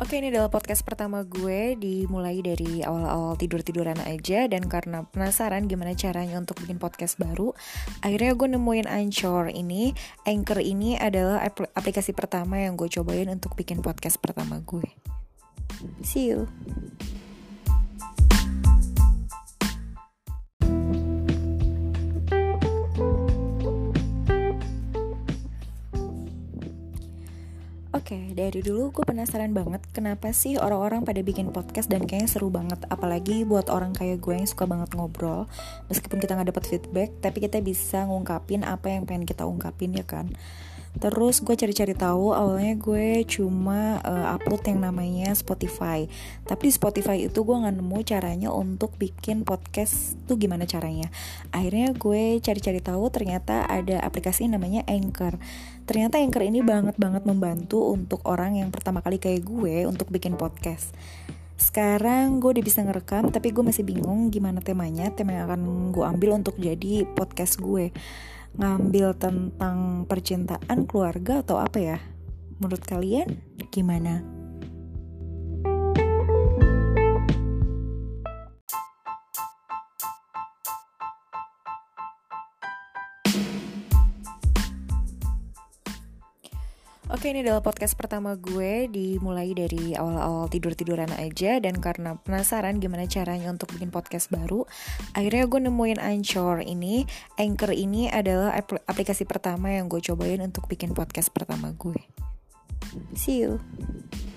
Oke, ini adalah podcast pertama gue, dimulai dari awal-awal tidur-tiduran aja. Dan karena penasaran gimana caranya untuk bikin podcast baru, akhirnya gue nemuin Anchor ini. Anchor ini adalah aplikasi pertama yang gue cobain untuk bikin podcast pertama gue. See you. Oke, dari dulu gue penasaran banget kenapa sih orang-orang pada bikin podcast dan kayaknya seru banget. Apalagi buat orang kayak gue yang suka banget ngobrol. Meskipun kita gak dapet feedback, tapi kita bisa ngungkapin apa yang pengen kita ungkapin, ya kan? Terus gue cari-cari tahu, awalnya gue cuma upload yang namanya Spotify. Tapi di Spotify itu gue nggak nemu caranya untuk bikin podcast tuh gimana caranya. Akhirnya gue cari-cari tahu, ternyata ada aplikasi namanya Anchor. Ternyata Anchor ini banget membantu untuk orang yang pertama kali kayak gue untuk bikin podcast. Sekarang gue udah bisa ngerekam, tapi gue masih bingung gimana temanya. Tema yang akan gue ambil untuk jadi podcast gue, ngambil tentang percintaan, keluarga, atau apa ya? Menurut kalian gimana? Oke, ini adalah podcast pertama gue, dimulai dari awal-awal tidur-tiduran aja. Dan karena penasaran gimana caranya untuk bikin podcast baru, akhirnya gue nemuin Anchor ini. Anchor ini adalah aplikasi pertama yang gue cobain untuk bikin podcast pertama gue. See you.